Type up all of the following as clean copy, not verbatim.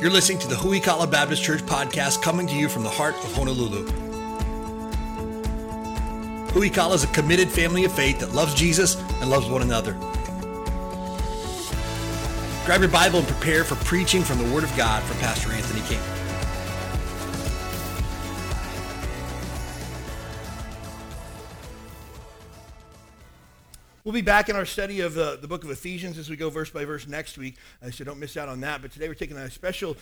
You're listening to the Hui Kala Baptist Church podcast, coming to you from the heart of Honolulu. Hui Kala is a committed family of faith that loves Jesus and loves one another. Grab your Bible and prepare for preaching from the Word of God from Pastor Anthony King. We'll be back in our study of the book of Ephesians as we go verse by verse next week, so don't miss out on that. But today we're taking a special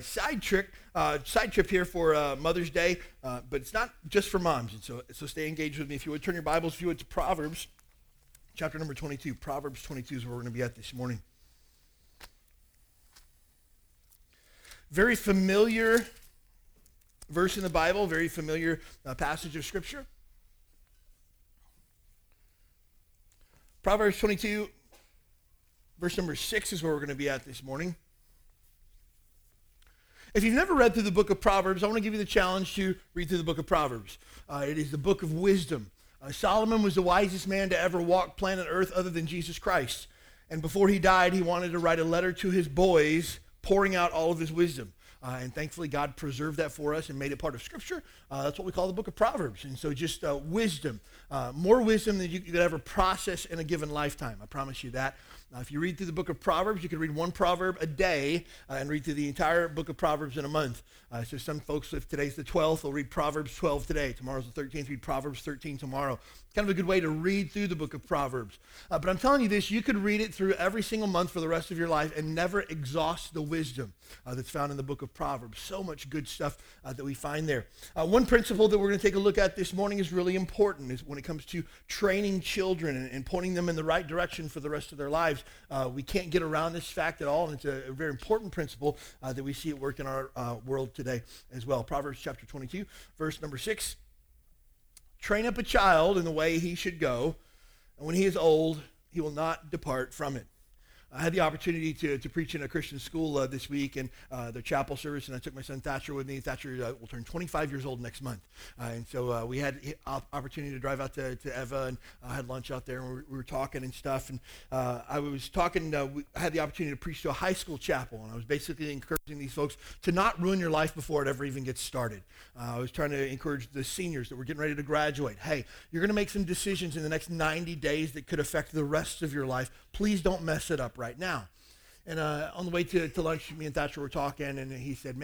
side trip here for Mother's Day, but it's not just for moms. And so stay engaged with me. If you would, turn your Bibles, if you would, to Proverbs, chapter number 22. Proverbs 22 is where we're going to be at this morning. Very familiar verse in the Bible, very familiar passage of Scripture. Proverbs 22, verse number 6 is where we're going to be at this morning. If you've never read through the book of Proverbs, I want to give you the challenge to read through the book of Proverbs. It is the book of wisdom. Solomon was the wisest man to ever walk planet Earth other than Jesus Christ. And before he died, he wanted to write a letter to his boys, pouring out all of his wisdom. And thankfully, God preserved that for us and made it part of Scripture. That's what we call the book of Proverbs. And so just wisdom, more wisdom than you could ever process in a given lifetime. I promise you that. If you read through the book of Proverbs, you can read one proverb a day and read through the entire book of Proverbs in a month. So some folks, if today's the 12th, they'll read Proverbs 12 today. Tomorrow's the 13th, read Proverbs 13 tomorrow. It's kind of a good way to read through the book of Proverbs. But I'm telling you this, you could read it through every single month for the rest of your life and never exhaust the wisdom that's found in the book of Proverbs. So much good stuff that we find there. One principle that we're going to take a look at this morning is really important, is when it comes to training children and pointing them in the right direction for the rest of their lives. We can't get around this fact at all, and it's a very important principle that we see at work in our world today as well. Proverbs chapter 22, verse number 6. Train up a child in the way he should go, and when he is old, he will not depart from it. I had the opportunity to preach in a Christian school this week in their chapel service, and I took my son Thatcher with me. Thatcher will turn 25 years old next month. And so we had the opportunity to drive out to Eva, and I had lunch out there, and we were talking and stuff. And I was talking, I had the opportunity to preach to a high school chapel, and I was basically encouraging these folks to not ruin your life before it ever even gets started. I was trying to encourage the seniors that were getting ready to graduate. Hey, you're going to make some decisions in the next 90 days that could affect the rest of your life. Please don't mess it up right now. And on the way to lunch, me and Thatcher were talking, and he said,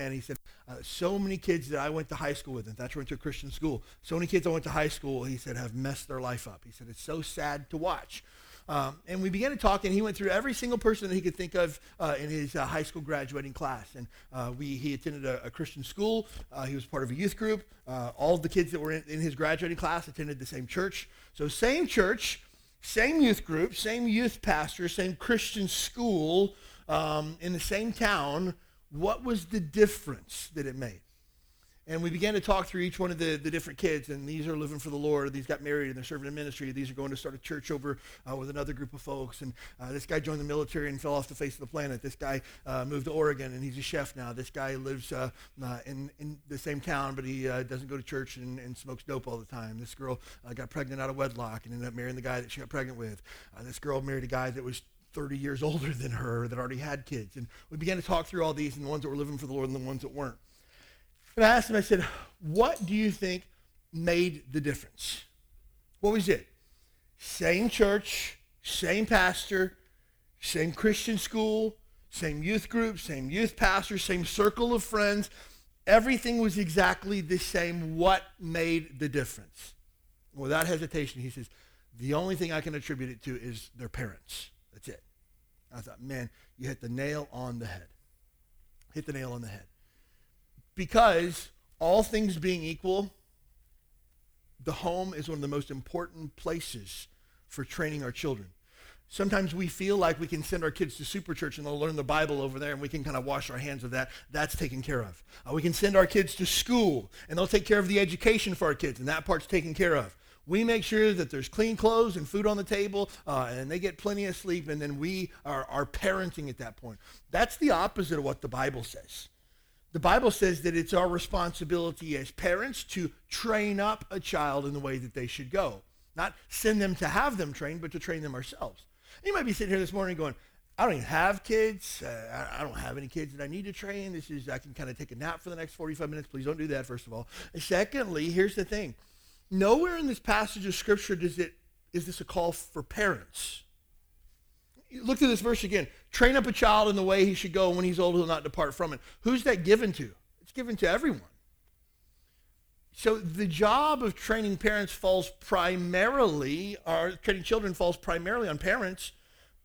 so many kids that I went to high school with, and Thatcher went to a Christian school, so many kids I went to high school, he said, have messed their life up. He said, it's so sad to watch. And we began to talk, and he went through every single person that he could think of in his high school graduating class. And he attended a Christian school. He was part of a youth group. All of the kids that were in his graduating class attended the same church. So same church, same youth group, same youth pastor, same Christian school, in the same town. What was the difference that it made? And we began to talk through each one of the different kids, and these are living for the Lord, these got married and they're serving in ministry, these are going to start a church over with another group of folks, and this guy joined the military and fell off the face of the planet, this guy moved to Oregon and he's a chef now, this guy lives in the same town but he doesn't go to church and smokes dope all the time, this girl got pregnant out of wedlock and ended up marrying the guy that she got pregnant with, this girl married a guy that was 30 years older than her that already had kids, and we began to talk through all these and the ones that were living for the Lord and the ones that weren't. And I asked him, I said, what do you think made the difference? What was it? Same church, same pastor, same Christian school, same youth group, same youth pastor, same circle of friends. Everything was exactly the same. What made the difference? Without hesitation, he says, the only thing I can attribute it to is their parents. That's it. I thought, man, you hit the nail on the head. Hit the nail on the head. Because all things being equal, the home is one of the most important places for training our children. Sometimes we feel like we can send our kids to super church and they'll learn the Bible over there and we can kind of wash our hands of that. That's taken care of. We can send our kids to school and they'll take care of the education for our kids and that part's taken care of. We make sure that there's clean clothes and food on the table and they get plenty of sleep, and then we are parenting at that point. That's the opposite of what the Bible says. The Bible says that it's our responsibility as parents to train up a child in the way that they should go. Not send them to have them trained, but to train them ourselves. You might be sitting here this morning going, I don't even have kids. I don't have any kids that I need to train. I can kind of take a nap for the next 45 minutes. Please don't do that, first of all. And secondly, here's the thing. Nowhere in this passage of Scripture is this a call for parents. Look at this verse again. Train up a child in the way he should go, and when he's old, he'll not depart from it. Who's that given to? It's given to everyone. So the job of training parents falls primarily, or training children falls primarily on parents,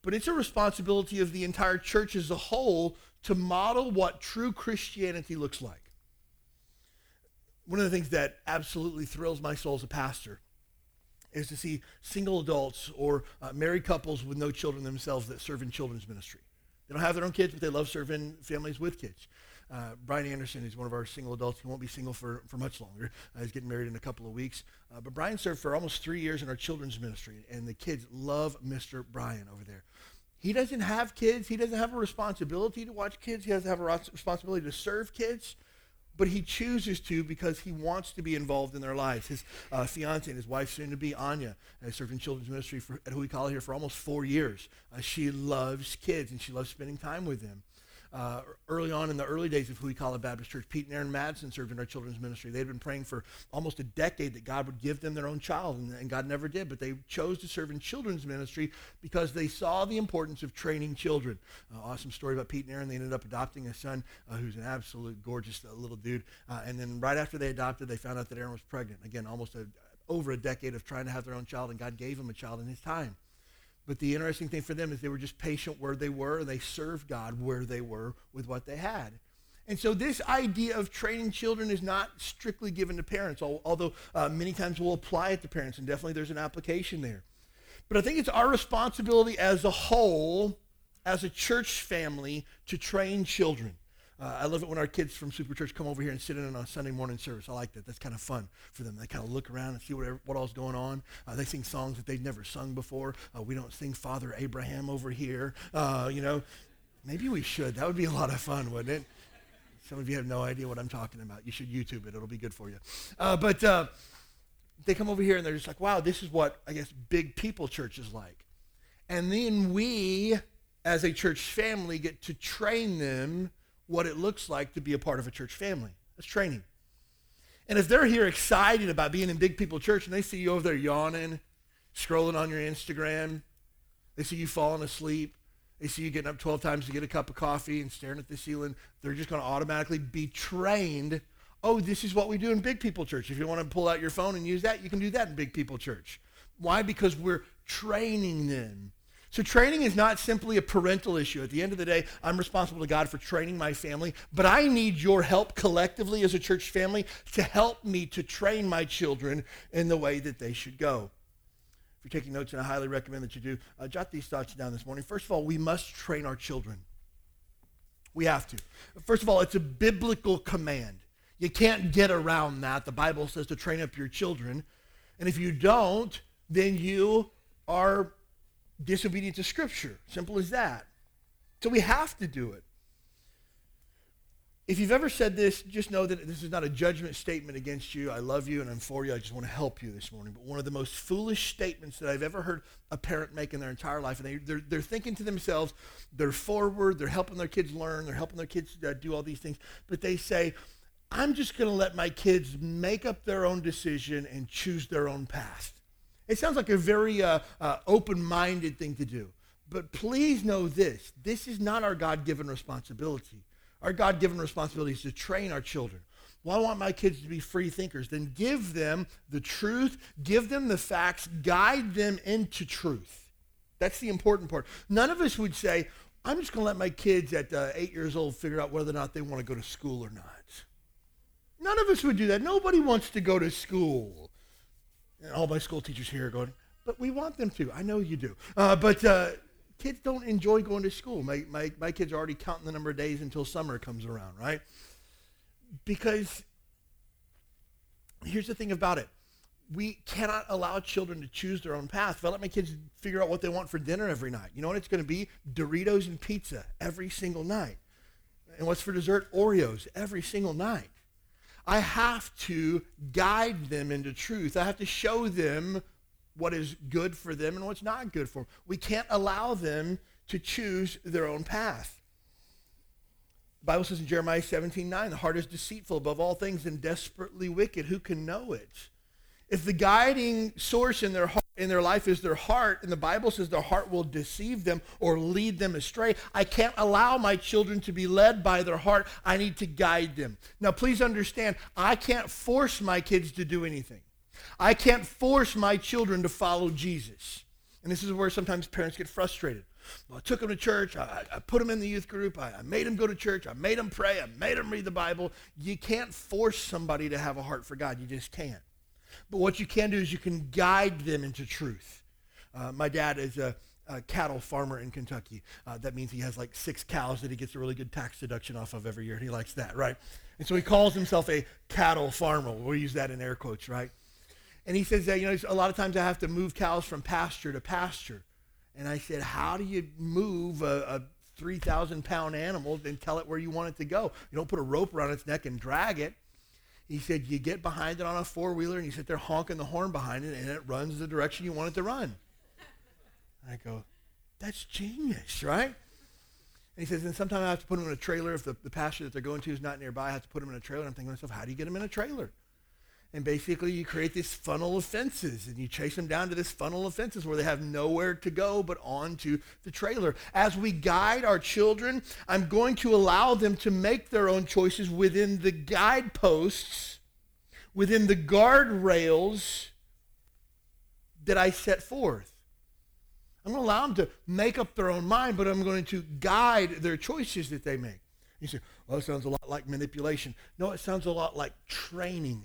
but it's a responsibility of the entire church as a whole to model what true Christianity looks like. One of the things that absolutely thrills my soul as a pastor is to see single adults or married couples with no children themselves that serve in children's ministry. They don't have their own kids, but they love serving families with kids. Brian Anderson is one of our single adults. He won't be single for much longer. He's getting married in a couple of weeks. But Brian served for almost 3 years in our children's ministry, and the kids love Mr. Brian over there. He doesn't have kids. He doesn't have a responsibility to watch kids. He doesn't have a responsibility to serve kids, but he chooses to because he wants to be involved in their lives. His fiance and his wife, soon to be, Anya, has served in children's ministry at Hui Kala here for almost 4 years. She loves kids, and she loves spending time with them. Early on in the early days of Hui Kala Baptist Church, Pete and Erin Madsen served in our children's ministry. They'd been praying for almost a decade that God would give them their own child, and God never did, but they chose to serve in children's ministry because they saw the importance of training children. Awesome story about Pete and Erin. They ended up adopting a son who's an absolute gorgeous little dude, and then right after they adopted, they found out that Erin was pregnant. Again, almost over a decade of trying to have their own child, and God gave them a child in his time. But the interesting thing for them is they were just patient where they were, and they served God where they were with what they had. And so this idea of training children is not strictly given to parents, although many times we'll apply it to parents, and definitely there's an application there. But I think it's our responsibility as a whole, as a church family, to train children. I love it when our kids from Super Church come over here and sit in on a Sunday morning service. I like that. That's kind of fun for them. They kind of look around and see what all's going on. They sing songs that they've never sung before. We don't sing Father Abraham over here. Maybe we should. That would be a lot of fun, wouldn't it? Some of you have no idea what I'm talking about. You should YouTube it. It'll be good for you. But they come over here and they're just like, wow, this is what, I guess, big people church is like. And then we, as a church family, get to train them what it looks like to be a part of a church family. That's training. And if they're here excited about being in big people church and they see you over there yawning, scrolling on your Instagram, they see you falling asleep, they see you getting up 12 times to get a cup of coffee and staring at the ceiling, they're just going to automatically be trained, oh, this is what we do in big people church. If you want to pull out your phone and use that, you can do that in big people church. Why? Because we're training them. So training is not simply a parental issue. At the end of the day, I'm responsible to God for training my family, but I need your help collectively as a church family to help me to train my children in the way that they should go. If you're taking notes, and I highly recommend that you do, jot these thoughts down this morning. First of all, we must train our children. We have to. First of all, it's a biblical command. You can't get around that. The Bible says to train up your children, and if you don't, then you are disobedient to Scripture. Simple as that. So we have to do it. If you've ever said this, just know that this is not a judgment statement against you. I love you and I'm for you. I just want to help you this morning. But one of the most foolish statements that I've ever heard a parent make in their entire life, and they're thinking to themselves, they're forward, they're helping their kids learn, they're helping their kids do all these things, but they say, I'm just going to let my kids make up their own decision and choose their own path. It sounds like a very open-minded thing to do. But please know this. This is not our God-given responsibility. Our God-given responsibility is to train our children. Well, I want my kids to be free thinkers. Then give them the truth. Give them the facts. Guide them into truth. That's the important part. None of us would say, I'm just going to let my kids at 8 years old figure out whether or not they want to go to school or not. None of us would do that. Nobody wants to go to school. And all my school teachers here are going, but we want them to. I know you do. But kids don't enjoy going to school. My kids are already counting the number of days until summer comes around, right? Because here's the thing about it. We cannot allow children to choose their own path. If I let my kids figure out what they want for dinner every night, you know what it's going to be? Doritos and pizza every single night. And what's for dessert? Oreos every single night. I have to guide them into truth. I have to show them what is good for them and what's not good for them. We can't allow them to choose their own path. The Bible says in Jeremiah 17:9, the heart is deceitful above all things and desperately wicked. Who can know it? If the guiding source in their heart, in their life is their heart, and the Bible says their heart will deceive them or lead them astray. I can't allow my children to be led by their heart. I need to guide them. Now, please understand, I can't force my kids to do anything. I can't force my children to follow Jesus. And this is where sometimes parents get frustrated. Well, I took them to church. I put them in the youth group. I made them go to church. I made them pray. I made them read the Bible. You can't force somebody to have a heart for God. You just can't. But what you can do is you can guide them into truth. My dad is a cattle farmer in Kentucky. That means he has like 6 cows that he gets a really good tax deduction off of every year, and he likes that, right? And so he calls himself a cattle farmer. We'll use that in air quotes, right? And he says that, a lot of times I have to move cows from pasture to pasture. And I said, how do you move a 3,000-pound animal and tell it where you want it to go? You don't put a rope around its neck and drag it. He said, you get behind it on a 4-wheeler, and you sit there honking the horn behind it, and it runs the direction you want it to run. I go, that's genius, right? And he says, and sometimes I have to put them in a trailer. If the pasture that they're going to is not nearby, I have to put them in a trailer. I'm thinking to myself, how do you get them in a trailer? And basically, you create this funnel of fences, and you chase them down to this funnel of fences where they have nowhere to go but onto the trailer. As we guide our children, I'm going to allow them to make their own choices within the guideposts, within the guardrails that I set forth. I'm going to allow them to make up their own mind, but I'm going to guide their choices that they make. You say, well, it sounds a lot like manipulation. No, it sounds a lot like training.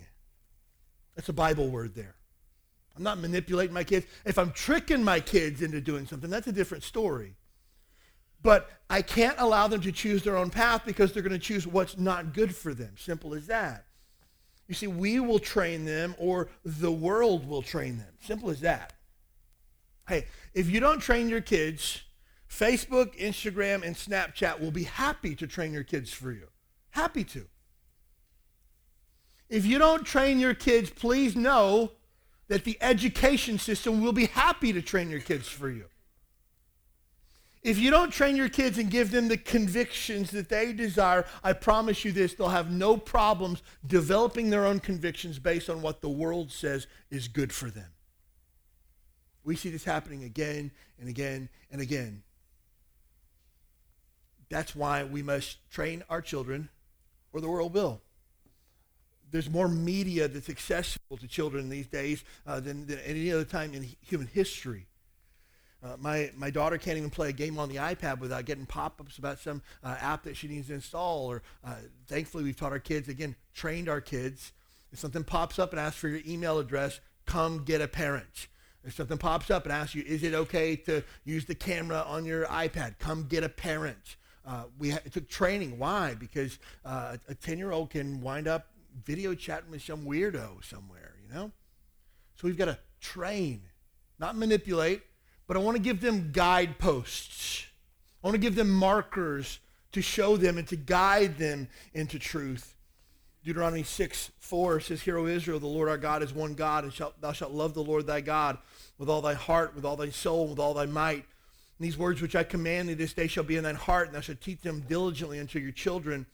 That's a Bible word there. I'm not manipulating my kids. If I'm tricking my kids into doing something, that's a different story. But I can't allow them to choose their own path because they're going to choose what's not good for them. Simple as that. You see, we will train them or the world will train them. Simple as that. Hey, if you don't train your kids, Facebook, Instagram, and Snapchat will be happy to train your kids for you. Happy to. If you don't train your kids, please know that the education system will be happy to train your kids for you. If you don't train your kids and give them the convictions that they desire, I promise you this, they'll have no problems developing their own convictions based on what the world says is good for them. We see this happening again and again and again. That's why we must train our children, or the world will. There's more media that's accessible to children these days than any other time in human history. My daughter can't even play a game on the iPad without getting pop-ups about some app that she needs to install. Or thankfully, we've taught our kids, again, trained our kids. If something pops up and asks for your email address, come get a parent. If something pops up and asks you, is it okay to use the camera on your iPad? Come get a parent. It took training. Why? Because a 10-year-old can wind up video chatting with some weirdo somewhere, So we've got to train, not manipulate, but I want to give them guideposts. I want to give them markers to show them and to guide them into truth. Deuteronomy 6:4 says, Hear, O Israel, the Lord our God is one God, and thou shalt love the Lord thy God with all thy heart, with all thy soul, with all thy might. And these words which I command thee this day shall be in thine heart, and thou shalt teach them diligently unto your children.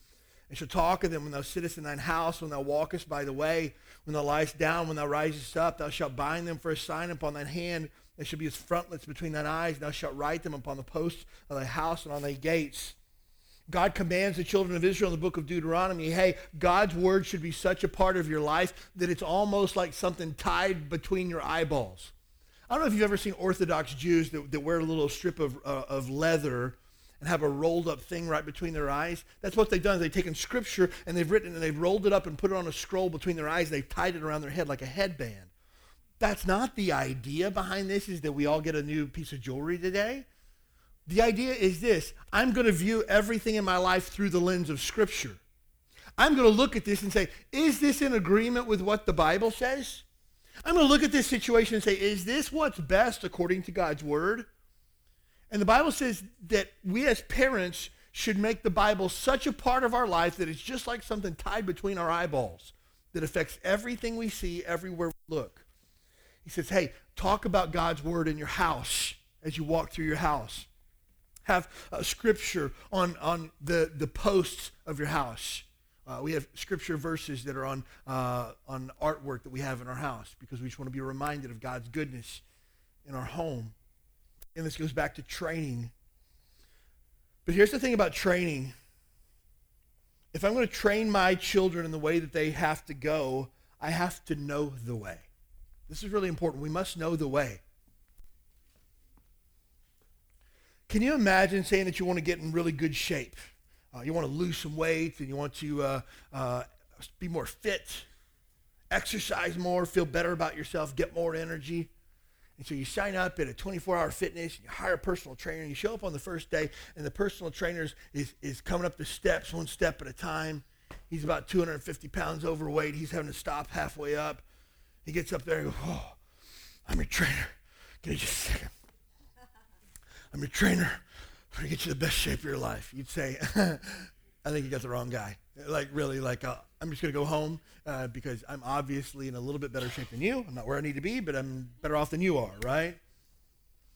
And shall talk of them when thou sittest in thine house, when thou walkest by the way, when thou liest down, when thou risest up. Thou shalt bind them for a sign upon thine hand. They shall be as frontlets between thine eyes. Thou shalt write them upon the posts of thy house and on thy gates. God commands the children of Israel in the book of Deuteronomy, hey, God's word should be such a part of your life that it's almost like something tied between your eyeballs. I don't know if you've ever seen Orthodox Jews that wear a little strip of leather and have a rolled-up thing right between their eyes. That's what they've done. They've taken Scripture, and they've written, and they've rolled it up and put it on a scroll between their eyes. They've tied it around their head like a headband. That's not the idea behind this, is that we all get a new piece of jewelry today. The idea is this. I'm going to view everything in my life through the lens of Scripture. I'm going to look at this and say, is this in agreement with what the Bible says? I'm going to look at this situation and say, is this what's best according to God's Word? And the Bible says that we as parents should make the Bible such a part of our life that it's just like something tied between our eyeballs that affects everything we see, everywhere we look. He says, hey, talk about God's word in your house as you walk through your house. have scripture on the posts of your house. We have scripture verses that are on artwork that we have in our house because we just want to be reminded of God's goodness in our home. And this goes back to training. But here's the thing about training. If I'm going to train my children in the way that they have to go, I have to know the way. This is really important. We must know the way. Can you imagine saying that you want to get in really good shape? You want to lose some weight, and you want to be more fit, exercise more, feel better about yourself, get more energy. And so you sign up at a 24-hour fitness, and you hire a personal trainer, and you show up on the first day, and the personal trainer is coming up the steps one step at a time. He's about 250 pounds overweight. He's having to stop halfway up. He gets up there and goes, "Oh, I'm your trainer. Give me just a second. I'm your trainer. I'm going to get you the best shape of your life." You'd say, "I think you got the wrong guy. Like, really, like, I'm just going to go home because I'm obviously in a little bit better shape than you. I'm not where I need to be, but I'm better off than you are," right?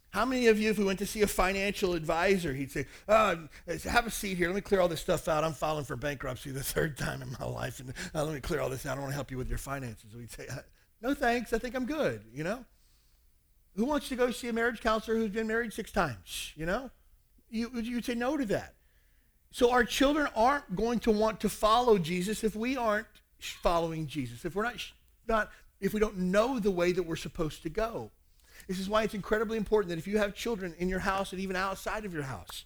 How many of you, if we went to see a financial advisor, he'd say, "Oh, have a seat here. Let me clear all this stuff out. I'm filing for bankruptcy the third time in my life, and let me clear all this out. I want to help you with your finances." We'd say, "No, thanks. I think I'm good," you know? Who wants to go see a marriage counselor who's been married 6 times, you know? You'd say no to that. So our children aren't going to want to follow Jesus if we aren't following Jesus, if we're not if we don't know the way that we're supposed to go. This is why it's incredibly important that if you have children in your house and even outside of your house,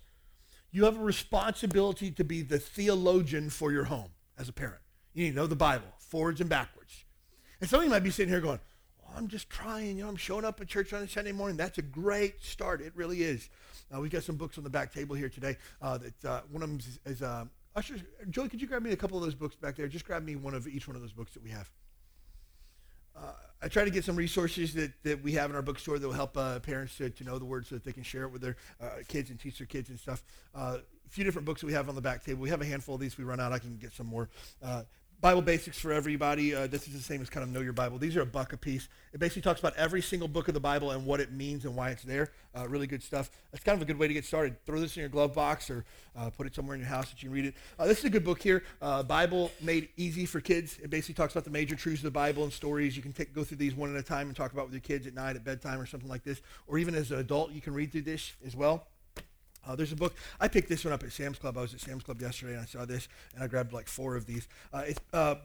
you have a responsibility to be the theologian for your home as a parent. You need to know the Bible, forwards and backwards. And some of you might be sitting here going, "Well, I'm just trying, you know, I'm showing up at church on a Sunday morning." That's a great start. It really is. We've got some books on the back table here today. One of them is ushers. Joey, could you grab me a couple of those books back there? Just grab me one of each one of those books that we have. I try to get some resources that we have in our bookstore that will help parents to know the word so that they can share it with their kids and teach their kids and stuff. A few different books that we have on the back table. We have a handful of these. We run out. I can get some more. Bible Basics for Everybody. This is the same as kind of Know Your Bible. These are $1 a piece. It basically talks about every single book of the Bible and what it means and why it's there. Really good stuff. It's kind of a good way to get started. Throw this in your glove box or put it somewhere in your house that you can read it. This is a good book here, Bible Made Easy for Kids. It basically talks about the major truths of the Bible and stories. You can go through these one at a time and talk about with your kids at night at bedtime or something like this. Or even as an adult, you can read through this as well. There's a book. I picked this one up at Sam's Club. I was at Sam's Club yesterday, and I saw this, and I grabbed like 4 of these. It's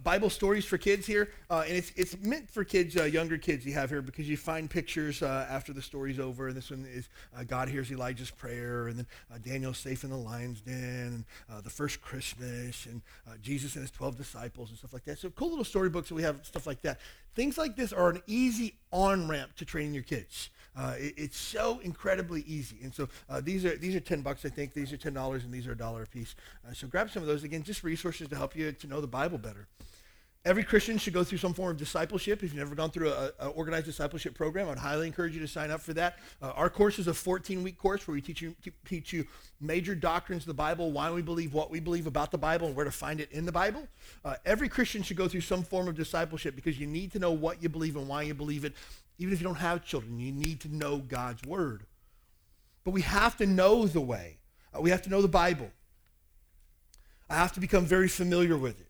Bible Stories for Kids here, and it's meant for kids, younger kids you have here, because you find pictures after the story's over, and this one is God Hears Elijah's Prayer, and then Daniel's Safe in the Lion's Den, and The First Christmas, and Jesus and His 12 Disciples, and stuff like that. So cool little storybooks that we have, stuff like that. Things like this are an easy on-ramp to training your kids. It's so incredibly easy, and so these are $10, I think. These are $10, and these are $1 a piece. So grab some of those. Again, just resources to help you to know the Bible better. Every Christian should go through some form of discipleship. If you've never gone through an organized discipleship program, I'd highly encourage you to sign up for that. Our course is a 14-week course where we teach you major doctrines of the Bible, why we believe what we believe about the Bible, and where to find it in the Bible. Every Christian should go through some form of discipleship because you need to know what you believe and why you believe it. Even if you don't have children, you need to know God's word. But we have to know the way. We have to know the Bible. I have to become very familiar with it.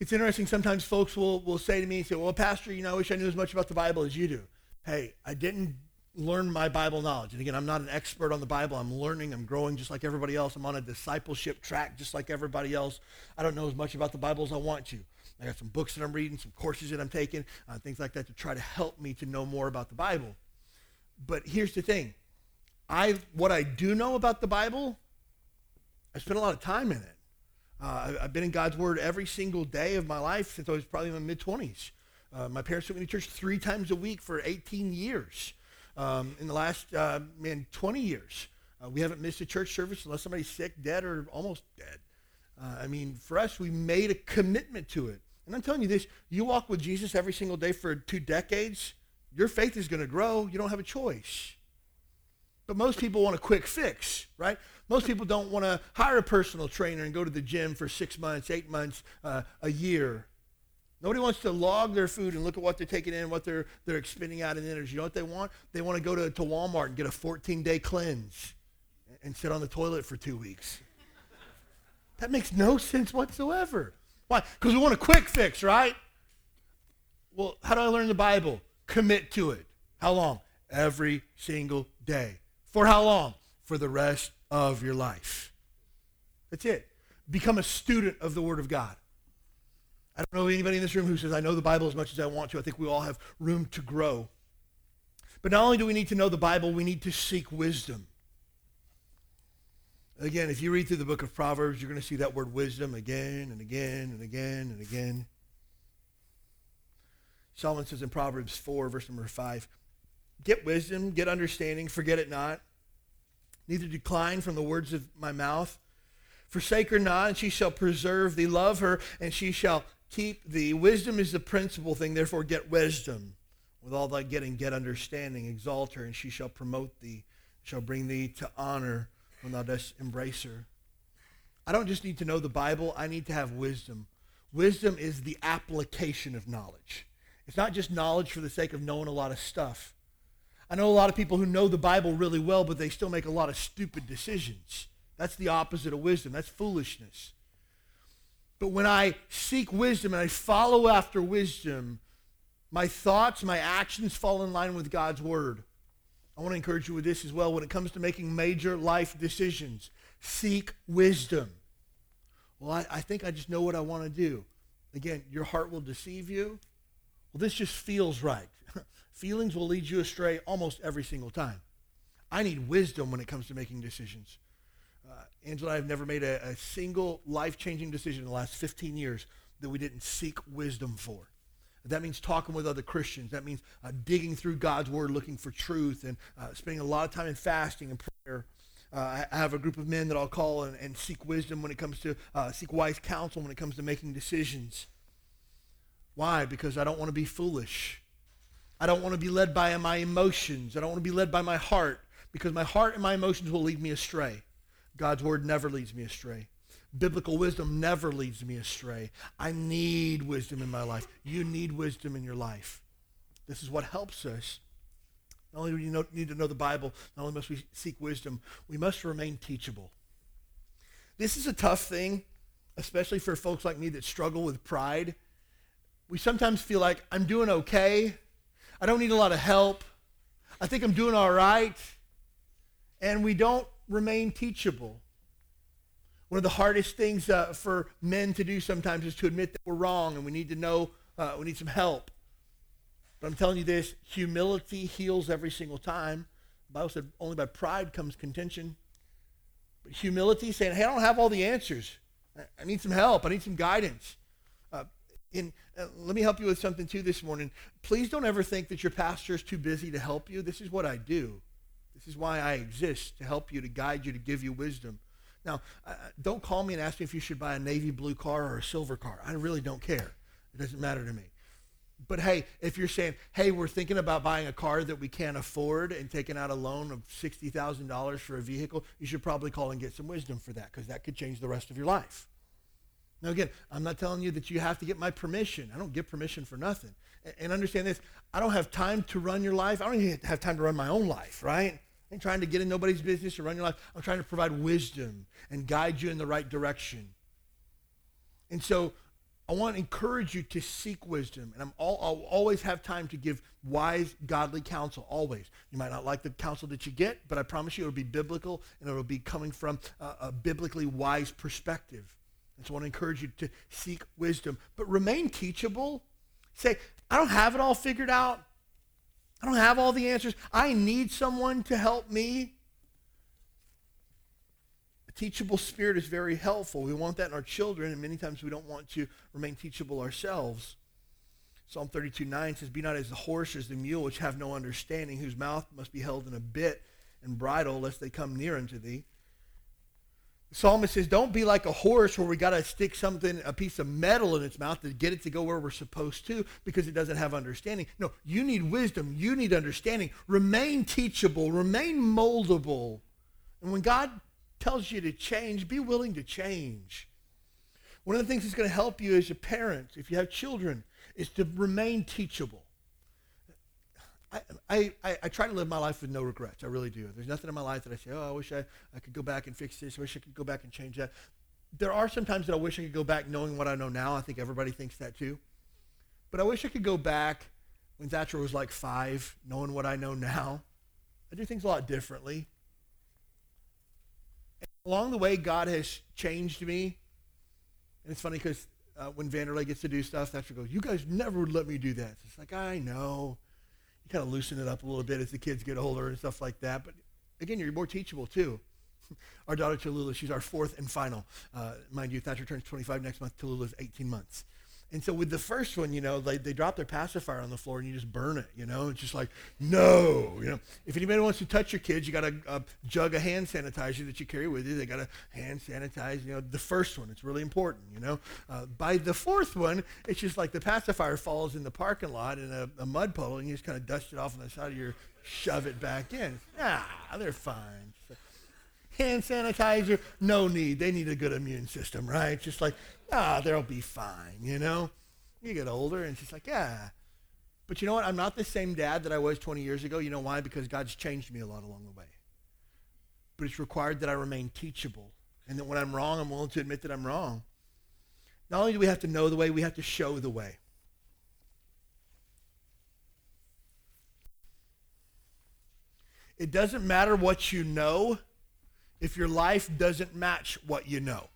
It's interesting, sometimes folks will say to me, say, "Well, Pastor, you know, I wish I knew as much about the Bible as you do." Hey, I didn't learn my Bible knowledge. And again, I'm not an expert on the Bible. I'm learning, I'm growing just like everybody else. I'm on a discipleship track just like everybody else. I don't know as much about the Bible as I want to. I got some books that I'm reading, some courses that I'm taking, things like that to try to help me to know more about the Bible. But here's the thing. What I do know about the Bible, I spent a lot of time in it. I've been in God's Word every single day of my life since I was probably in my mid-20s. My parents took me to church 3 times a week for 18 years. In the last, 20 years, we haven't missed a church service unless somebody's sick, dead, or almost dead. For us, we made a commitment to it. And I'm telling you this, you walk with Jesus every single day for 2 decades, your faith is going to grow. You don't have a choice. But most people want a quick fix, right? Most people don't want to hire a personal trainer and go to the gym for 6 months, 8 months, a year. Nobody wants to log their food and look at what they're taking in, what they're expending out in energy. You know what they want? They want to go to Walmart and get a 14-day cleanse and sit on the toilet for 2 weeks. That makes no sense whatsoever. Why? Because we want a quick fix, right? Well, how do I learn the Bible? Commit to it. How long? Every single day. For how long? For the rest of your life. That's it. Become a student of the Word of God. I don't know anybody in this room who says, I know the Bible as much as I want to. I think we all have room to grow. But not only do we need to know the Bible, we need to seek wisdom. Again, if you read through the book of Proverbs, you're going to see that word wisdom again and again and again and again. Solomon says in Proverbs 4, verse number 5, get wisdom, get understanding, forget it not. Neither decline from the words of my mouth. Forsake her not, and she shall preserve thee. Love her, and she shall keep thee. Wisdom is the principal thing, therefore get wisdom. With all thy getting, get understanding. Exalt her, and she shall promote thee, shall bring thee to honor when thou dost embrace her. I don't just need to know the Bible, I need to have wisdom. Wisdom is the application of knowledge. It's not just knowledge for the sake of knowing a lot of stuff. I know a lot of people who know the Bible really well, but they still make a lot of stupid decisions. That's the opposite of wisdom. That's foolishness. But when I seek wisdom and I follow after wisdom, my thoughts, my actions fall in line with God's word. I want to encourage you with this as well. When it comes to making major life decisions, seek wisdom. Well, I think I just know what I want to do. Again, your heart will deceive you. Well, this just feels right. Feelings will lead you astray almost every single time. I need wisdom when it comes to making decisions. Angela and I have never made a single life-changing decision in the last 15 years that we didn't seek wisdom for. That means talking with other Christians. That means digging through God's word, looking for truth, and spending a lot of time in fasting and prayer. I have a group of men that I'll call and seek wisdom when it comes to, seek wise counsel when it comes to making decisions. Why? Because I don't want to be foolish. I don't want to be led by my emotions. I don't want to be led by my heart, because my heart and my emotions will lead me astray. God's word never leads me astray. Biblical wisdom never leads me astray. I need wisdom in my life. You need wisdom in your life. This is what helps us. Not only do we need to know the Bible, not only must we seek wisdom, we must remain teachable. This is a tough thing, especially for folks like me that struggle with pride. We sometimes feel like, I'm doing okay. I don't need a lot of help. I think I'm doing all right. And we don't remain teachable. One of the hardest things for men to do sometimes is to admit that we're wrong and we need to know, we need some help. But I'm telling you this, humility heals every single time. The Bible said only by pride comes contention. But humility, saying, hey, I don't have all the answers. I need some help. I need some guidance. Let me help you with something too this morning. Please don't ever think that your pastor is too busy to help you. This is what I do. This is why I exist, to help you, to guide you, to give you wisdom. Now, don't call me and ask me if you should buy a navy blue car or a silver car. I really don't care. It doesn't matter to me. But hey, if you're saying, hey, we're thinking about buying a car that we can't afford and taking out a loan of $60,000 for a vehicle, you should probably call and get some wisdom for that, because that could change the rest of your life. Now, again, I'm not telling you that you have to get my permission. I don't give permission for nothing. And understand this, I don't have time to run your life. I don't even have time to run my own life, right? I ain't trying to get in nobody's business or run your life. I'm trying to provide wisdom and guide you in the right direction. And so I want to encourage you to seek wisdom. And I'll always have time to give wise, godly counsel, always. You might not like the counsel that you get, but I promise you it'll be biblical and it'll be coming from a biblically wise perspective. And so I want to encourage you to seek wisdom, but remain teachable. Say, I don't have it all figured out. I don't have all the answers. I need someone to help me. A teachable spirit is very helpful. We want that in our children, and many times we don't want to remain teachable ourselves. Psalm 32:9 says, be not as the horse, as the mule, which have no understanding, whose mouth must be held in a bit and bridle, lest they come near unto thee. The psalmist says, don't be like a horse where we got to stick something, a piece of metal in its mouth to get it to go where we're supposed to because it doesn't have understanding. No, you need wisdom. You need understanding. Remain teachable. Remain moldable. And when God tells you to change, be willing to change. One of the things that's going to help you as a parent, if you have children, is to remain teachable. I try to live my life with no regrets. I really do. There's nothing in my life that I say, oh, I wish I could go back and fix this. I wish I could go back and change that. There are some times that I wish I could go back knowing what I know now. I think everybody thinks that too. But I wish I could go back when Thatcher was like 5, knowing what I know now. I do things a lot differently. And along the way, God has changed me. And it's funny because when Vanderlei gets to do stuff, Thatcher goes, you guys never would let me do that. It's like, I know. You kind of loosen it up a little bit as the kids get older and stuff like that. But again, you're more teachable too. Our daughter Tallulah, she's our 4th and final. Mind you, Thatcher turns 25 next month. Tallulah's 18 months. And so with the first one, you know, they drop their pacifier on the floor and you just burn it, you know. It's just like, no, you know. If anybody wants to touch your kids, you got a jug of hand sanitizer that you carry with you. They got to hand sanitize, you know, the first one. It's really important, you know. By the 4th one, it's just like the pacifier falls in the parking lot in a mud puddle and you just kind of dust it off on the side of your, shove it back in. They're fine. So, hand sanitizer, no need. They need a good immune system, right? Just like, they'll be fine, you know? You get older, and it's just like, yeah. But you know what? I'm not the same dad that I was 20 years ago. You know why? Because God's changed me a lot along the way. But it's required that I remain teachable, and that when I'm wrong, I'm willing to admit that I'm wrong. Not only do we have to know the way, we have to show the way. It doesn't matter what you know if your life doesn't match what you know.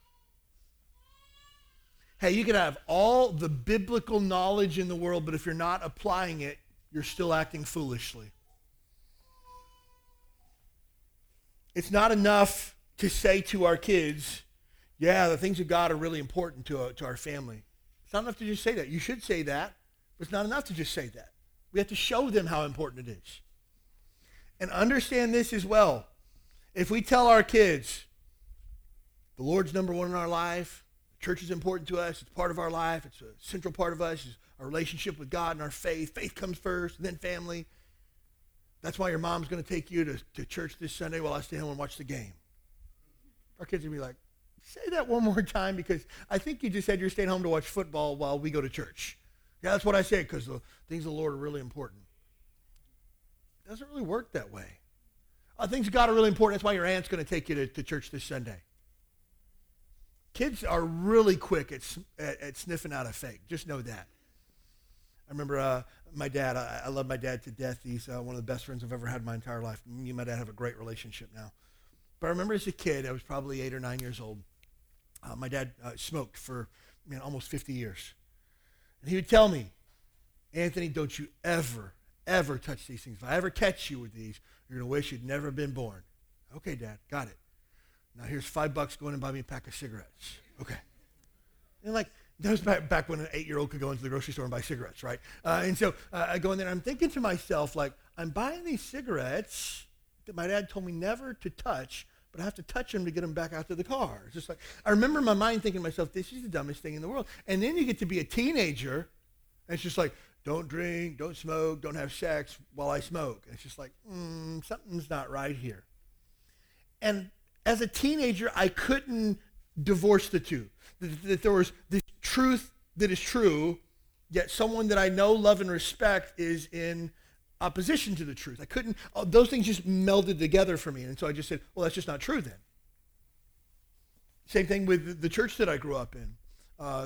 Hey, you could have all the biblical knowledge in the world, but if you're not applying it, you're still acting foolishly. It's not enough to say to our kids, yeah, the things of God are really important to our family. It's not enough to just say that. You should say that, but it's not enough to just say that. We have to show them how important it is. And understand this as well. If we tell our kids, the Lord's number one in our life, church is important to us, it's part of our life, it's a central part of us, it's our relationship with God and our faith. Faith comes first, and then family. That's why your mom's going to take you to church this Sunday while I stay home and watch the game. Our kids are going to be like, say that one more time because I think you just said you're staying home to watch football while we go to church. Yeah, that's what I said because the things of the Lord are really important. It doesn't really work that way. Things of God are really important. That's why your aunt's going to take you to church this Sunday. Kids are really quick at sniffing out a fake. Just know that. I remember my dad. I love my dad to death. He's one of the best friends I've ever had in my entire life. Me and my dad have a great relationship now. But I remember as a kid, I was probably 8 or 9 years old. My dad smoked for almost 50 years. And he would tell me, Anthony, don't you ever touch these things. If I ever catch you with these, you're going to wish you'd never been born. Okay, Dad, got it. Now here's $5 going and buy me a pack of cigarettes. Okay. And like, that was back when an 8-year-old could go into the grocery store and buy cigarettes, right? And so I go in there and I'm thinking to myself, like, I'm buying these cigarettes that my dad told me never to touch, but I have to touch them to get them back out to the car. It's just like, I remember my mind thinking to myself, this is the dumbest thing in the world. And then you get to be a teenager, and it's just like, don't drink, don't smoke, don't have sex while I smoke. And it's just like, something's not right here. And as a teenager, I couldn't divorce the two. That there was this truth that is true, yet someone that I know, love, and respect is in opposition to the truth. I couldn't, those things just melded together for me. And so I just said, well, that's just not true then. Same thing with the church that I grew up in.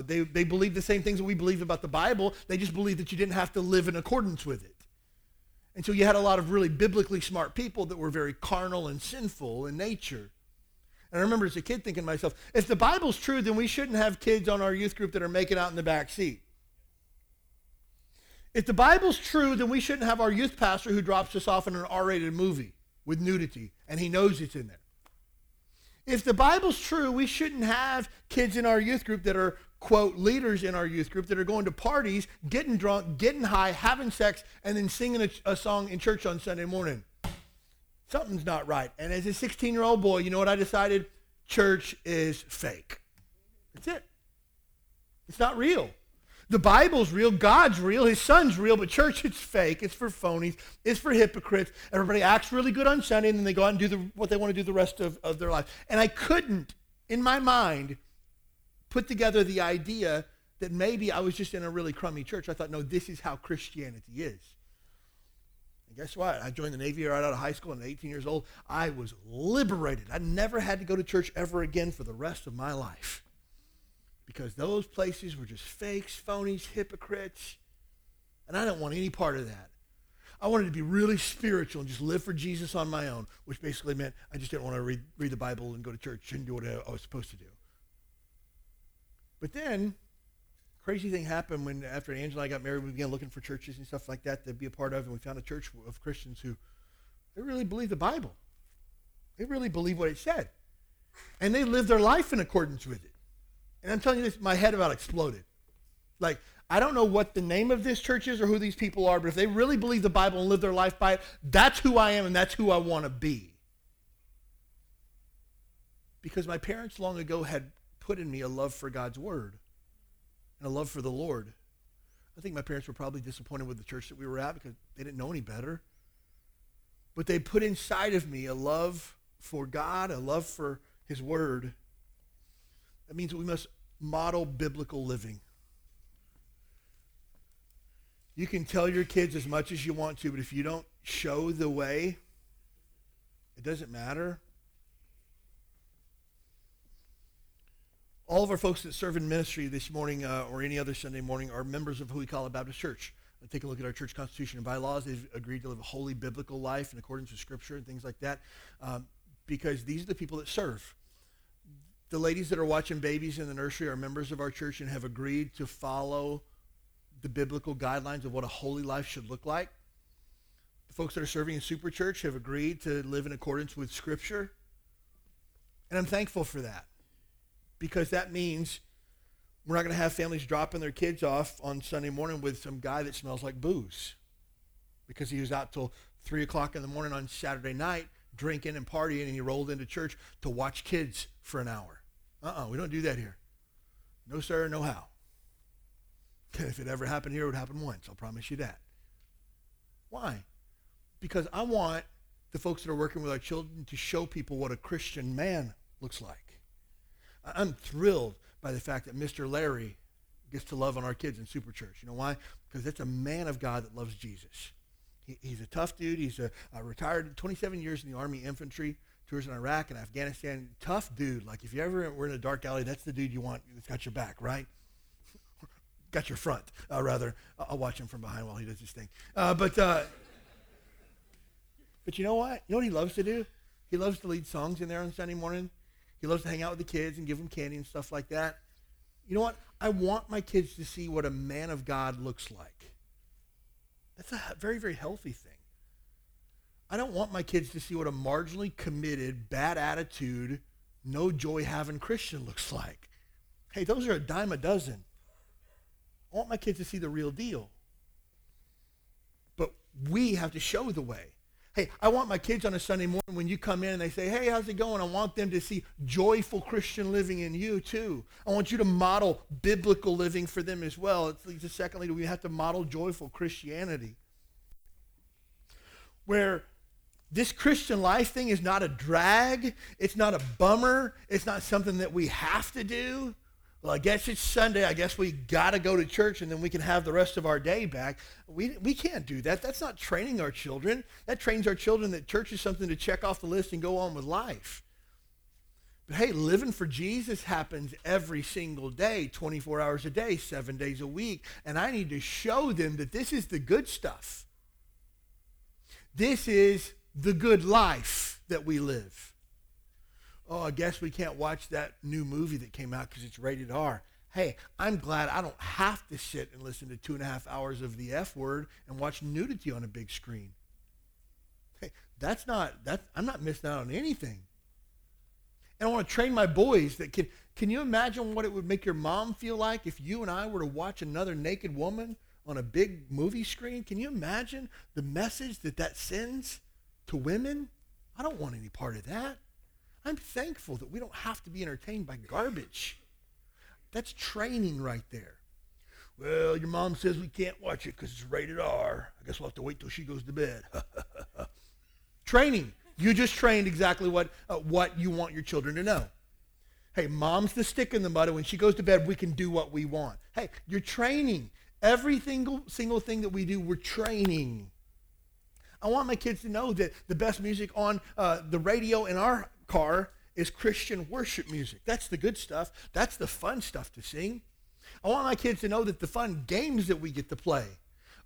They believe the same things that we believe about the Bible. They just believe that you didn't have to live in accordance with it. And so you had a lot of really biblically smart people that were very carnal and sinful in nature. And I remember as a kid thinking to myself, if the Bible's true, then we shouldn't have kids on our youth group that are making out in the back seat. If the Bible's true, then we shouldn't have our youth pastor who drops us off in an R-rated movie with nudity, and he knows it's in there. If the Bible's true, we shouldn't have kids in our youth group that are, quote, leaders in our youth group that are going to parties, getting drunk, getting high, having sex, and then singing a song in church on Sunday morning. Something's not right. And as a 16-year-old boy, you know what I decided? Church is fake. That's it. It's not real. The Bible's real, God's real, his son's real, but church, it's fake. It's for phonies. It's for hypocrites. Everybody acts really good on Sunday, and then they go out and do what they want to do the rest of their life. And I couldn't, in my mind, put together the idea that maybe I was just in a really crummy church. I thought, no, this is how Christianity is. And guess what? I joined the Navy right out of high school, and at 18 years old, I was liberated. I never had to go to church ever again for the rest of my life because those places were just fakes, phonies, hypocrites, and I didn't want any part of that. I wanted to be really spiritual and just live for Jesus on my own, which basically meant I just didn't want to read the Bible and go to church and do what I was supposed to do. But then, crazy thing happened when after Angela and I got married, we began looking for churches and stuff like that to be a part of, and we found a church of Christians who, they really believe the Bible. They really believe what it said. And they live their life in accordance with it. And I'm telling you this, my head about exploded. Like, I don't know what the name of this church is or who these people are, but if they really believe the Bible and live their life by it, that's who I am and that's who I want to be. Because my parents long ago had put in me a love for God's word and a love for the Lord. I think my parents were probably disappointed with the church that we were at because they didn't know any better. But they put inside of me a love for God, a love for his word. That means we must model biblical living. You can tell your kids as much as you want to, but if you don't show the way, it doesn't matter. All of our folks that serve in ministry this morning or any other Sunday morning are members of Hui Kala Baptist Church. Take a look at our church constitution and bylaws. They've agreed to live a holy biblical life in accordance with Scripture and things like that because these are the people that serve. The ladies that are watching babies in the nursery are members of our church and have agreed to follow the biblical guidelines of what a holy life should look like. The folks that are serving in Super Church have agreed to live in accordance with Scripture. And I'm thankful for that because that means we're not going to have families dropping their kids off on Sunday morning with some guy that smells like booze because he was out till 3 o'clock in the morning on Saturday night drinking and partying, and he rolled into church to watch kids for an hour. We don't do that here. No sir, no how. If it ever happened here, it would happen once. I'll promise you that. Why? Because I want the folks that are working with our children to show people what a Christian man looks like. I'm thrilled by the fact that Mr. Larry gets to love on our kids in Super Church. You know why? Because that's a man of God that loves Jesus. He's a tough dude. He's a retired 27 years in the Army infantry, tours in Iraq and Afghanistan. Tough dude. Like if you ever were in a dark alley, that's the dude you want that's got your back, right? Got your front, rather. I'll watch him from behind while he does his thing. But you know what? You know what he loves to do? He loves to lead songs in there on Sunday morning. He loves to hang out with the kids and give them candy and stuff like that. You know what? I want my kids to see what a man of God looks like. That's a very, very healthy thing. I don't want my kids to see what a marginally committed, bad attitude, no joy having Christian looks like. Hey, those are a dime a dozen. I want my kids to see the real deal. But we have to show the way. Hey, I want my kids on a Sunday morning when you come in and they say, hey, how's it going? I want them to see joyful Christian living in you too. I want you to model biblical living for them as well. It's the second lead. We have to model joyful Christianity. Where this Christian life thing is not a drag. It's not a bummer. It's not something that we have to do. Well, I guess it's Sunday. I guess we got to go to church, and then we can have the rest of our day back. We can't do that. That's not training our children. That trains our children that church is something to check off the list and go on with life. But, hey, living for Jesus happens every single day, 24 hours a day, 7 days a week, and I need to show them that this is the good stuff. This is the good life that we live. Oh, I guess we can't watch that new movie that came out because it's rated R. Hey, I'm glad I don't have to sit and listen to 2.5 hours of the F word and watch nudity on a big screen. Hey, I'm not missing out on anything. And I want to train my boys that can you imagine what it would make your mom feel like if you and I were to watch another naked woman on a big movie screen? Can you imagine the message that sends to women? I don't want any part of that. I'm thankful that we don't have to be entertained by garbage. That's training right there. Well, your mom says we can't watch it because it's rated R. I guess we'll have to wait till she goes to bed. Training. You just trained exactly what you want your children to know. Hey, mom's the stick in the mud, and when she goes to bed, we can do what we want. Hey, you're training. Every single thing that we do, we're training. I want my kids to know that the best music on the radio in our car is Christian worship music. That's the good stuff. That's the fun stuff to sing. I want my kids to know that the fun games that we get to play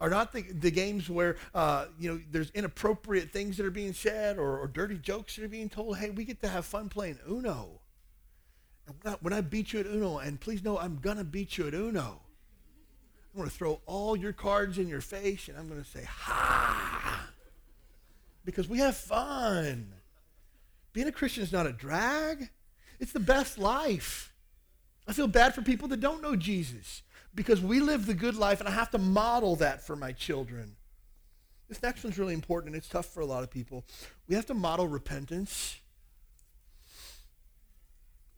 are not the games where there's inappropriate things that are being said or dirty jokes that are being told. Hey, we get to have fun playing Uno. When I beat you at Uno, and please know I'm going to beat you at Uno, I'm going to throw all your cards in your face, and I'm going to say, ha, because we have fun. Being a Christian is not a drag. It's the best life. I feel bad for people that don't know Jesus because we live the good life, and I have to model that for my children. This next one's really important, and it's tough for a lot of people. We have to model repentance.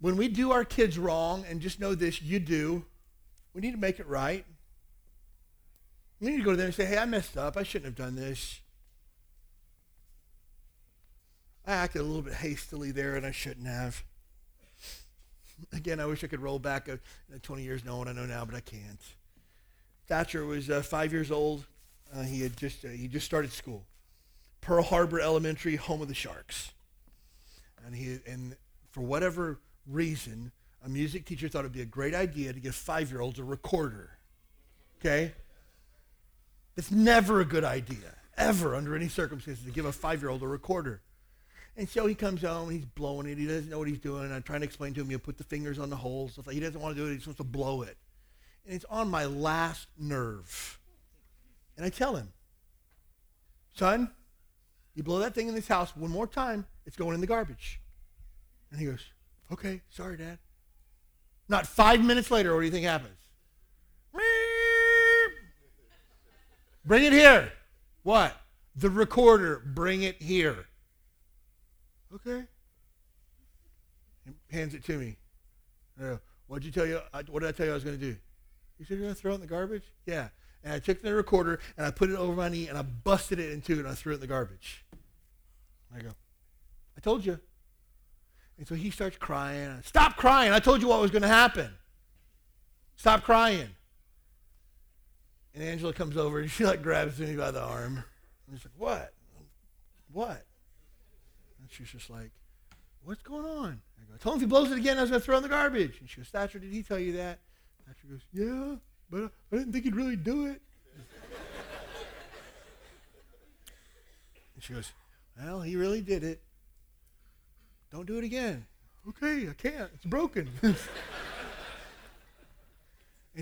When we do our kids wrong, and just know this, you do, we need to make it right. We need to go to them and say, hey, I messed up. I shouldn't have done this. I acted a little bit hastily there, and I shouldn't have. Again, I wish I could roll back 20 years knowing what I know now, but I can't. Thatcher was 5 years old. He just started school. Pearl Harbor Elementary, home of the Sharks. And for whatever reason, a music teacher thought it would be a great idea to give 5-year-olds a recorder, okay? It's never a good idea, ever, under any circumstances, to give a 5-year-old a recorder. And so he comes home, he's blowing it, he doesn't know what he's doing, and I'm trying to explain to him, you put the fingers on the holes, stuff like that. He doesn't want to do it, he's supposed to blow it. And it's on my last nerve. And I tell him, son, you blow that thing in this house one more time, it's going in the garbage. And he goes, okay, sorry, Dad. Not 5 minutes later, what do you think happens? Meep. Bring it here. What? The recorder, bring it here. Okay. He hands it to me. I go, what did I tell you I was going to do? You said you're going to throw it in the garbage? Yeah. And I took the recorder, and I put it over my knee, and I busted it in two, and I threw it in the garbage. I go, I told you. And so he starts crying. Stop crying. I told you what was going to happen. Stop crying. And Angela comes over, and she, grabs me by the arm. And he's like, what? What? And she's just like, what's going on? I go, I told him if he blows it again, I was going to throw in the garbage. And she goes, Thatcher, did he tell you that? Thatcher goes, yeah, but I didn't think he'd really do it. And she goes, well, he really did it. Don't do it again. Okay, I can't. It's broken. And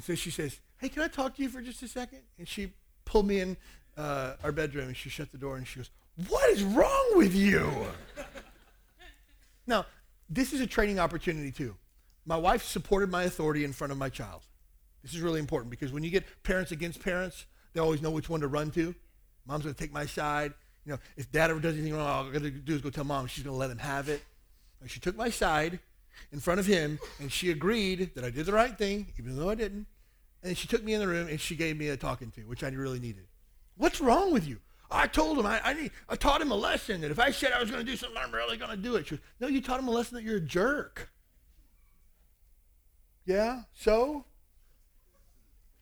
so she says, hey, can I talk to you for just a second? And she pulled me in our bedroom, and she shut the door, and she goes, what is wrong with you? Now, this is a training opportunity, too. My wife supported my authority in front of my child. This is really important, because when you get parents against parents, they always know which one to run to. Mom's going to take my side. You know, if Dad ever does anything wrong, all I'm going to do is go tell Mom. She's going to let him have it. And she took my side in front of him, and she agreed that I did the right thing, even though I didn't. And she took me in the room, and she gave me a talking to, which I really needed. What's wrong with you? I told him, I taught him a lesson, that if I said I was going to do something, I'm really going to do it. She goes, no, you taught him a lesson that you're a jerk. Yeah, so?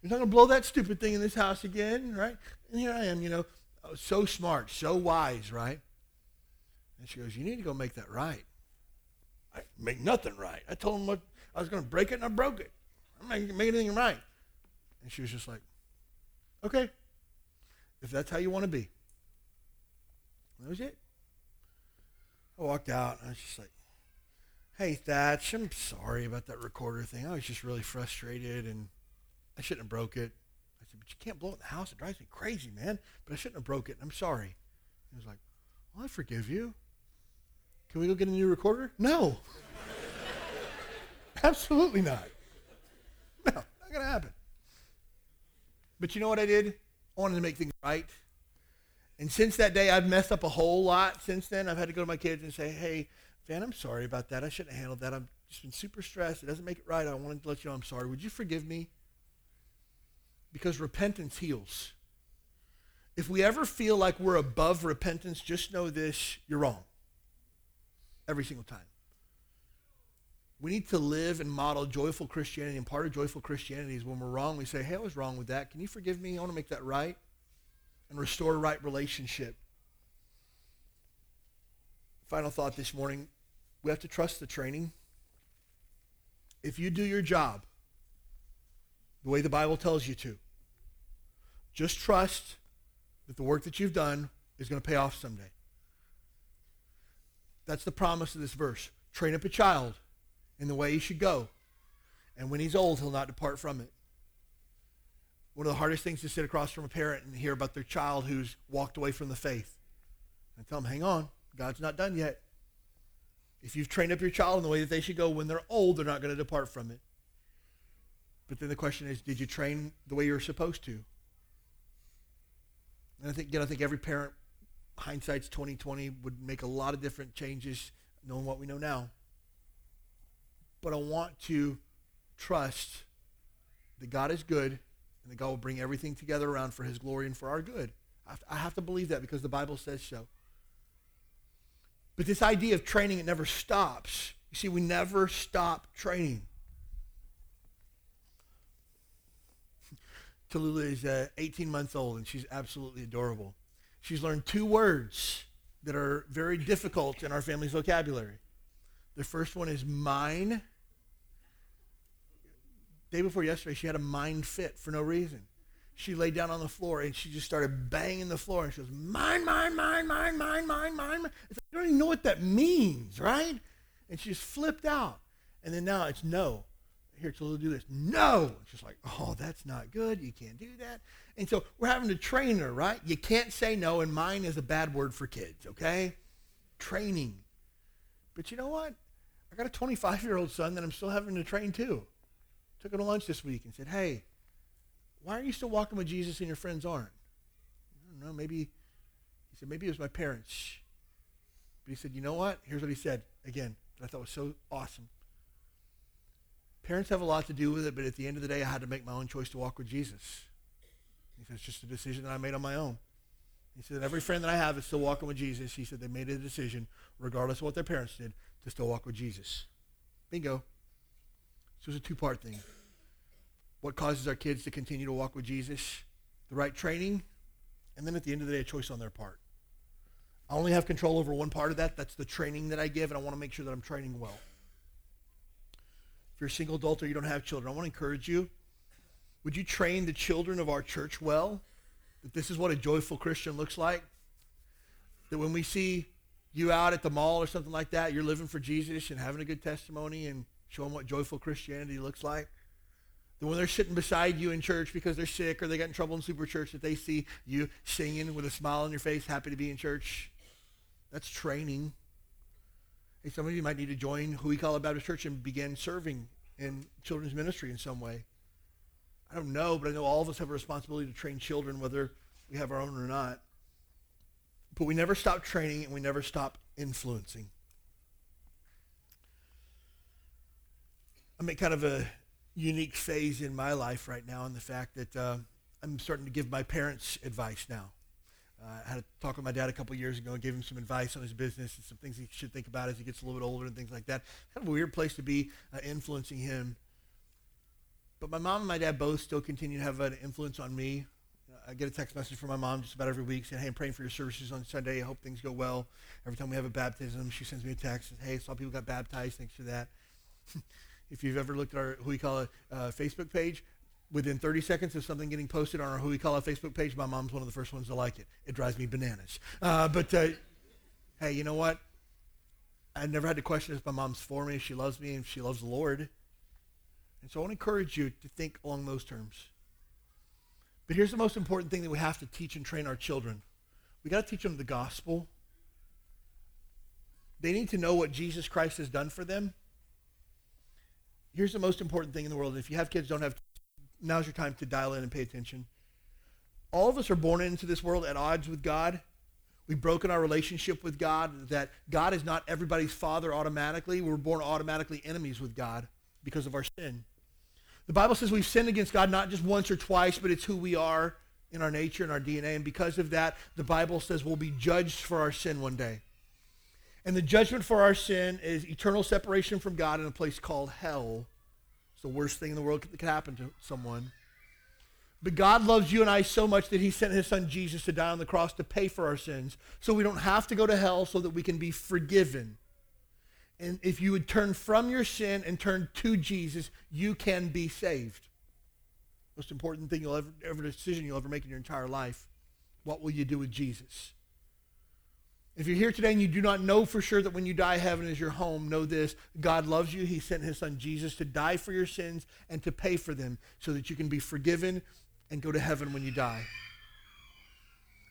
You're not going to blow that stupid thing in this house again, right? And here I am, oh, so smart, so wise, right? And she goes, you need to go make that right. I make nothing right. I told him what I was going to break it, and I broke it. I'm not going to make anything right. And she was just like, okay, if that's how you want to be. And that was it. I walked out, and I was just like, hey, Thatch, I'm sorry about that recorder thing. I was just really frustrated, and I shouldn't have broke it. But you can't blow it in the house. It drives me crazy, man. But I shouldn't have broke it. I'm sorry. He was like, well, I forgive you. Can we go get a new recorder? No. Absolutely not. No, not going to happen. But you know what I did? I wanted to make things right. And since that day, I've messed up a whole lot since then. I've had to go to my kids and say, hey, Van, I'm sorry about that. I shouldn't have handled that. I've just been super stressed. It doesn't make it right. I wanted to let you know I'm sorry. Would you forgive me? Because repentance heals. If we ever feel like we're above repentance, just know this, you're wrong. Every single time. We need to live and model joyful Christianity, and part of joyful Christianity is when we're wrong, we say, hey, I was wrong with that. Can you forgive me? I want to make that right and restore right relationship. Final thought this morning, we have to trust the training. If you do your job the way the Bible tells you to, just trust that the work that you've done is going to pay off someday. That's the promise of this verse. Train up a child in the way he should go, and when he's old, he'll not depart from it. One of the hardest things to sit across from a parent and hear about their child who's walked away from the faith. I tell them, hang on, God's not done yet. If you've trained up your child in the way that they should go, when they're old, they're not going to depart from it. But then the question is, did you train the way you're supposed to? And I think every parent, hindsight's 20/20, would make a lot of different changes knowing what we know now. But I want to trust that God is good and that God will bring everything together around for his glory and for our good. I have to believe that because the Bible says so. But this idea of training, it never stops. You see, we never stop training. Tallulah is 18 months old, and she's absolutely adorable. She's learned two words that are very difficult in our family's vocabulary. The first one is mine. Day before yesterday, she had a mine fit for no reason. She laid down on the floor, and she just started banging the floor, and she goes, mine, mine, mine, mine, mine, mine, mine. It's like, you don't even know what that means, right? And she just flipped out. And then now it's no. Here, Tallulah, do this. No. It's just like, oh, that's not good. You can't do that. And so we're having to train her, right? You can't say no, and mine is a bad word for kids, okay? Training. But you know what? I got a 25-year-old son that I'm still having to train too. Took him to lunch this week and said, hey, why are you still walking with Jesus and your friends aren't? I don't know, maybe, he said, maybe it was my parents. But he said, you know what? Here's what he said, again, that I thought was so awesome. Parents have a lot to do with it, but at the end of the day, I had to make my own choice to walk with Jesus. He said, it's just a decision that I made on my own. He said, every friend that I have is still walking with Jesus. He said, they made a decision, regardless of what their parents did, to still walk with Jesus. Bingo. So it's a two-part thing. What causes our kids to continue to walk with Jesus? The right training, and then at the end of the day, a choice on their part. I only have control over one part of that. That's the training that I give, and I want to make sure that I'm training well. If you're a single adult or you don't have children, I want to encourage you. Would you train the children of our church well? That this is what a joyful Christian looks like? That when we see you out at the mall or something like that, you're living for Jesus and having a good testimony and showing what joyful Christianity looks like. That when they're sitting beside you in church because they're sick or they got in trouble in super church, that they see you singing with a smile on your face, happy to be in church. That's training. Hey, some of you might need to join Hui Kala Baptist Church and begin serving in children's ministry in some way. I don't know, but I know all of us have a responsibility to train children, whether we have our own or not. But we never stop training, and we never stop influencing. I'm at kind of a unique phase in my life right now in the fact that I'm starting to give my parents advice now. I had a talk with my dad a couple years ago and gave him some advice on his business and some things he should think about as he gets a little bit older and things like that. Kind of a weird place to be influencing him. But my mom and my dad both still continue to have an influence on me. I get a text message from my mom just about every week saying, hey, I'm praying for your services on Sunday. I hope things go well. Every time we have a baptism, she sends me a text and says, hey, I saw people got baptized. Thanks for that. If you've ever looked at our Hui Kala Facebook page, within 30 seconds of something getting posted on our Hui Kala Facebook page, my mom's one of the first ones to like it. It drives me bananas. But hey, you know what? I never had to question if my mom's for me, if she loves me, and if she loves the Lord. And so I want to encourage you to think along those terms. But here's the most important thing that we have to teach and train our children. We got to teach them the gospel. They need to know what Jesus Christ has done for them. Here's the most important thing in the world. If you have kids, don't have kids. Now's your time to dial in and pay attention. All of us are born into this world at odds with God. We've broken our relationship with God, that God is not everybody's father automatically. We're born automatically enemies with God because of our sin. The Bible says we've sinned against God not just once or twice, but it's who we are in our nature and our DNA. And because of that, the Bible says we'll be judged for our sin one day. And the judgment for our sin is eternal separation from God in a place called hell. It's the worst thing in the world that could happen to someone. But God loves you and I so much that he sent his son Jesus to die on the cross to pay for our sins so we don't have to go to hell, so that we can be forgiven. And if you would turn from your sin and turn to Jesus, you can be saved. Most important thing you'll ever decision you'll ever make in your entire life. What will you do with Jesus? If you're here today and you do not know for sure that when you die, heaven is your home, know this: God loves you. He sent his son Jesus to die for your sins and to pay for them so that you can be forgiven and go to heaven when you die.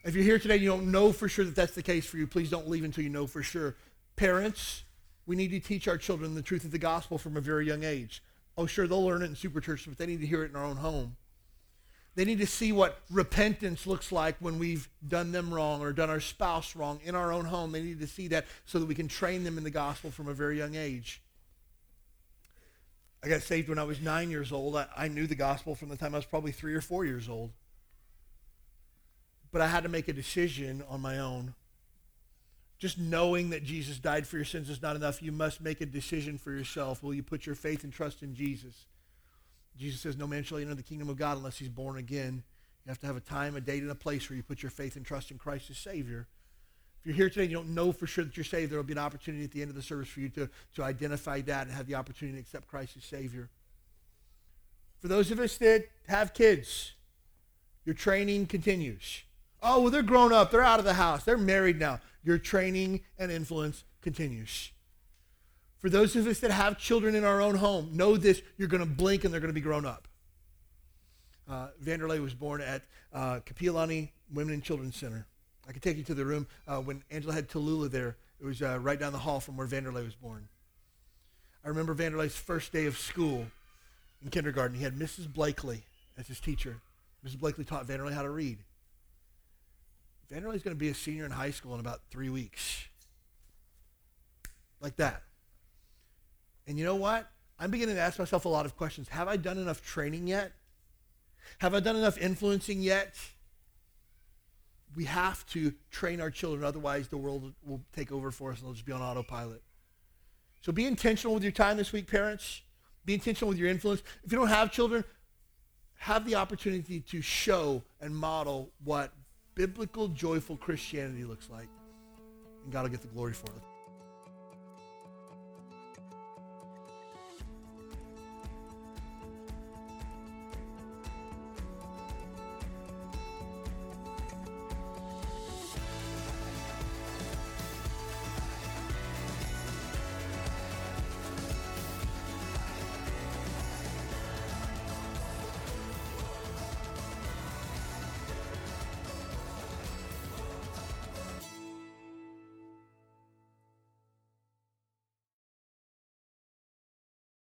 If you're here today and you don't know for sure that that's the case for you, please don't leave until you know for sure. Parents, we need to teach our children the truth of the gospel from a very young age. Oh, sure, they'll learn it in super church, but they need to hear it in our own home. They need to see what repentance looks like when we've done them wrong or done our spouse wrong in our own home. They need to see that so that we can train them in the gospel from a very young age. I got saved when I was 9 years old. I knew the gospel from the time I was probably 3 or 4 years old. But I had to make a decision on my own. Just knowing that Jesus died for your sins is not enough. You must make a decision for yourself. Will you put your faith and trust in Jesus? Jesus says, no man shall enter the kingdom of God unless he's born again. You have to have a time, a date, and a place where you put your faith and trust in Christ as Savior. If you're here today and you don't know for sure that you're saved, there will be an opportunity at the end of the service for you to identify that and have the opportunity to accept Christ as Savior. For those of us that have kids, your training continues. Oh, well, they're grown up. They're out of the house. They're married now. Your training and influence continues. For those of us that have children in our own home, know this: you're going to blink and they're going to be grown up. Vanderlei was born at Kapiolani Women and Children's Center. I could take you to the room when Angela had Tallulah there. It was right down the hall from where Vanderlei was born. I remember Vanderlei's first day of school in kindergarten. He had Mrs. Blakely as his teacher. Mrs. Blakely taught Vanderlei how to read. Vanderlei's going to be a senior in high school in about 3 weeks. Like that. And you know what? I'm beginning to ask myself a lot of questions. Have I done enough training yet? Have I done enough influencing yet? We have to train our children, otherwise the world will take over for us and they'll just be on autopilot. So be intentional with your time this week, parents. Be intentional with your influence. If you don't have children, have the opportunity to show and model what biblical, joyful Christianity looks like, and God will get the glory for it.